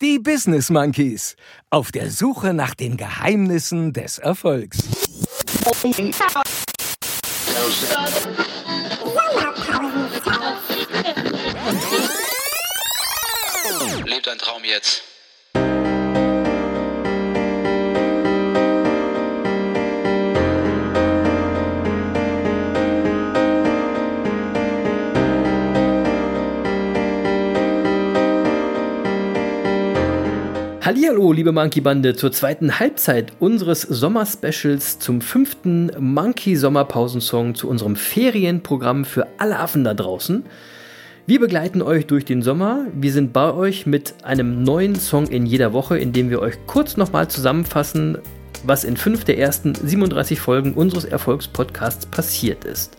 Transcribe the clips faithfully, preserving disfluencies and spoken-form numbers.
Die Business Monkeys. Auf der Suche nach den Geheimnissen des Erfolgs. Lebt dein Traum jetzt. Hallihallo, liebe Monkey-Bande, zur zweiten Halbzeit unseres Sommer-Specials zum fünften Monkey-Sommerpausensong zu unserem Ferienprogramm für alle Affen da draußen. Wir begleiten euch durch den Sommer. Wir sind bei euch mit einem neuen Song in jeder Woche, in dem wir euch kurz nochmal zusammenfassen, was in fünf der ersten siebenunddreißig Folgen unseres Erfolgspodcasts passiert ist.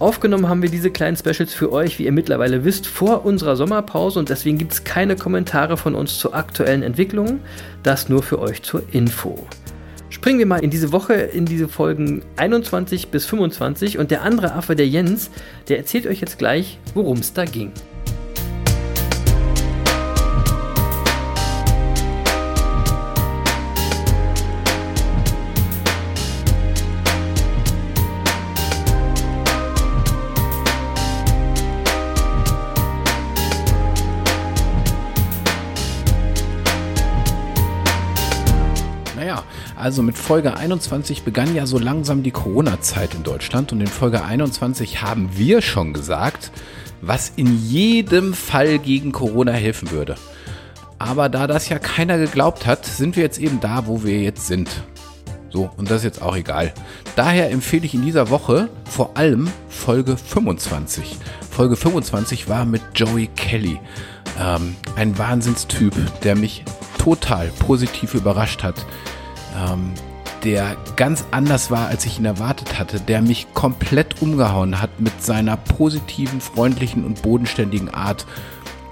Aufgenommen haben wir diese kleinen Specials für euch, wie ihr mittlerweile wisst, vor unserer Sommerpause und deswegen gibt es keine Kommentare von uns zu aktuellen Entwicklungen. Das nur für euch zur Info. Springen wir mal in diese Woche, in diese Folgen einundzwanzig bis fünfundzwanzig und der andere Affe, der Jens, der erzählt euch jetzt gleich, worum es da ging. Also mit Folge einundzwanzig begann ja so langsam die Corona-Zeit in Deutschland und in Folge einundzwanzig haben wir schon gesagt, was in jedem Fall gegen Corona helfen würde. Aber da das ja keiner geglaubt hat, sind wir jetzt eben da, wo wir jetzt sind. So, und das ist jetzt auch egal. Daher empfehle ich in dieser Woche vor allem Folge fünfundzwanzig. Folge fünfundzwanzig war mit Joey Kelly. Ähm, ein Wahnsinnstyp, der mich total positiv überrascht hat. Ähm, der ganz anders war, als ich ihn erwartet hatte, der mich komplett umgehauen hat mit seiner positiven, freundlichen und bodenständigen Art.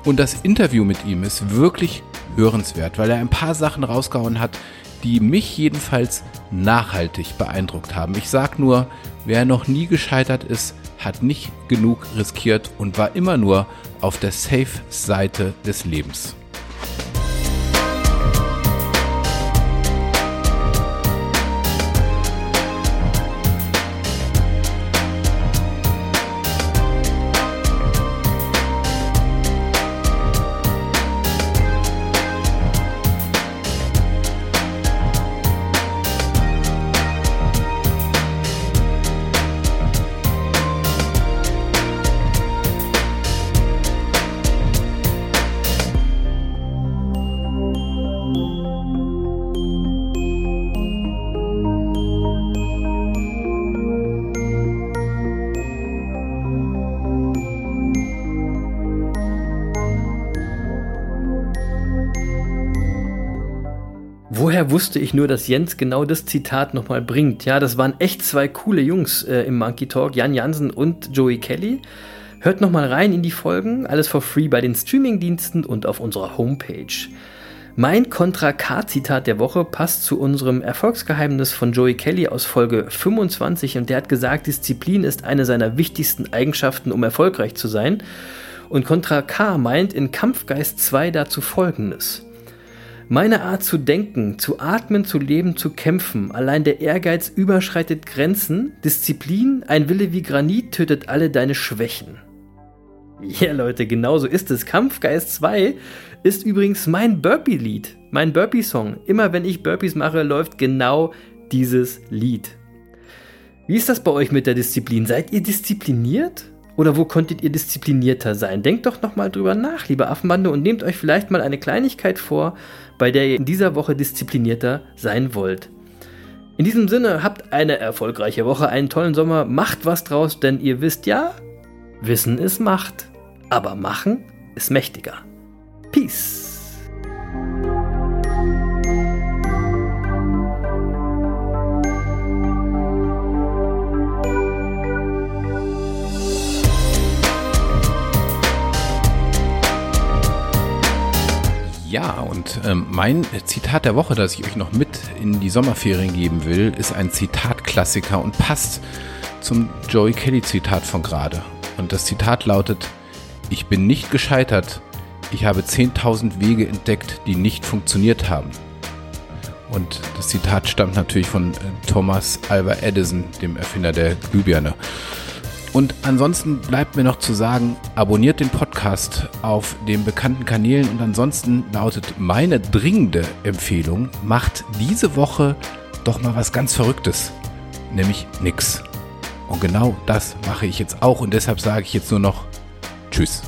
Und das Interview mit ihm ist wirklich hörenswert, weil er ein paar Sachen rausgehauen hat, die mich jedenfalls nachhaltig beeindruckt haben. Ich sag nur, wer noch nie gescheitert ist, hat nicht genug riskiert und war immer nur auf der Safe-Seite des Lebens. Woher wusste ich nur, dass Jens genau das Zitat nochmal bringt? Ja, das waren echt zwei coole Jungs äh, im Monkey Talk, Jan Jansen und Joey Kelly. Hört nochmal rein in die Folgen, alles for free bei den Streamingdiensten und auf unserer Homepage. Mein Kontra K Zitat der Woche passt zu unserem Erfolgsgeheimnis von Joey Kelly aus Folge fünfundzwanzig und der hat gesagt, Disziplin ist eine seiner wichtigsten Eigenschaften, um erfolgreich zu sein. Und Kontra K meint in Kampfgeist zwei dazu Folgendes: Meine Art zu denken, zu atmen, zu leben, zu kämpfen, allein der Ehrgeiz überschreitet Grenzen, Disziplin, ein Wille wie Granit tötet alle deine Schwächen. Ja yeah, Leute, genau so ist es. Kampfgeist zwei ist übrigens mein Burpee-Lied, mein Burpee-Song. Immer wenn ich Burpees mache, läuft genau dieses Lied. Wie ist das bei euch mit der Disziplin? Seid ihr diszipliniert? Oder wo konntet ihr disziplinierter sein? Denkt doch nochmal drüber nach, liebe Affenbande, und nehmt euch vielleicht mal eine Kleinigkeit vor, bei der ihr in dieser Woche disziplinierter sein wollt. In diesem Sinne, habt eine erfolgreiche Woche, einen tollen Sommer, macht was draus, denn ihr wisst ja, Wissen ist Macht, aber Machen ist mächtiger. Peace. Ja, und ähm, mein Zitat der Woche, das ich euch noch mit in die Sommerferien geben will, ist ein Zitatklassiker und passt zum Joey Kelly Zitat von gerade. Und das Zitat lautet: Ich bin nicht gescheitert, ich habe zehntausend Wege entdeckt, die nicht funktioniert haben. Und das Zitat stammt natürlich von Thomas Alva Edison, dem Erfinder der Glühbirne. Und ansonsten bleibt mir noch zu sagen, abonniert den Podcast auf den bekannten Kanälen. Und ansonsten lautet meine dringende Empfehlung, macht diese Woche doch mal was ganz Verrücktes, nämlich nix. Und genau das mache ich jetzt auch und deshalb sage ich jetzt nur noch Tschüss.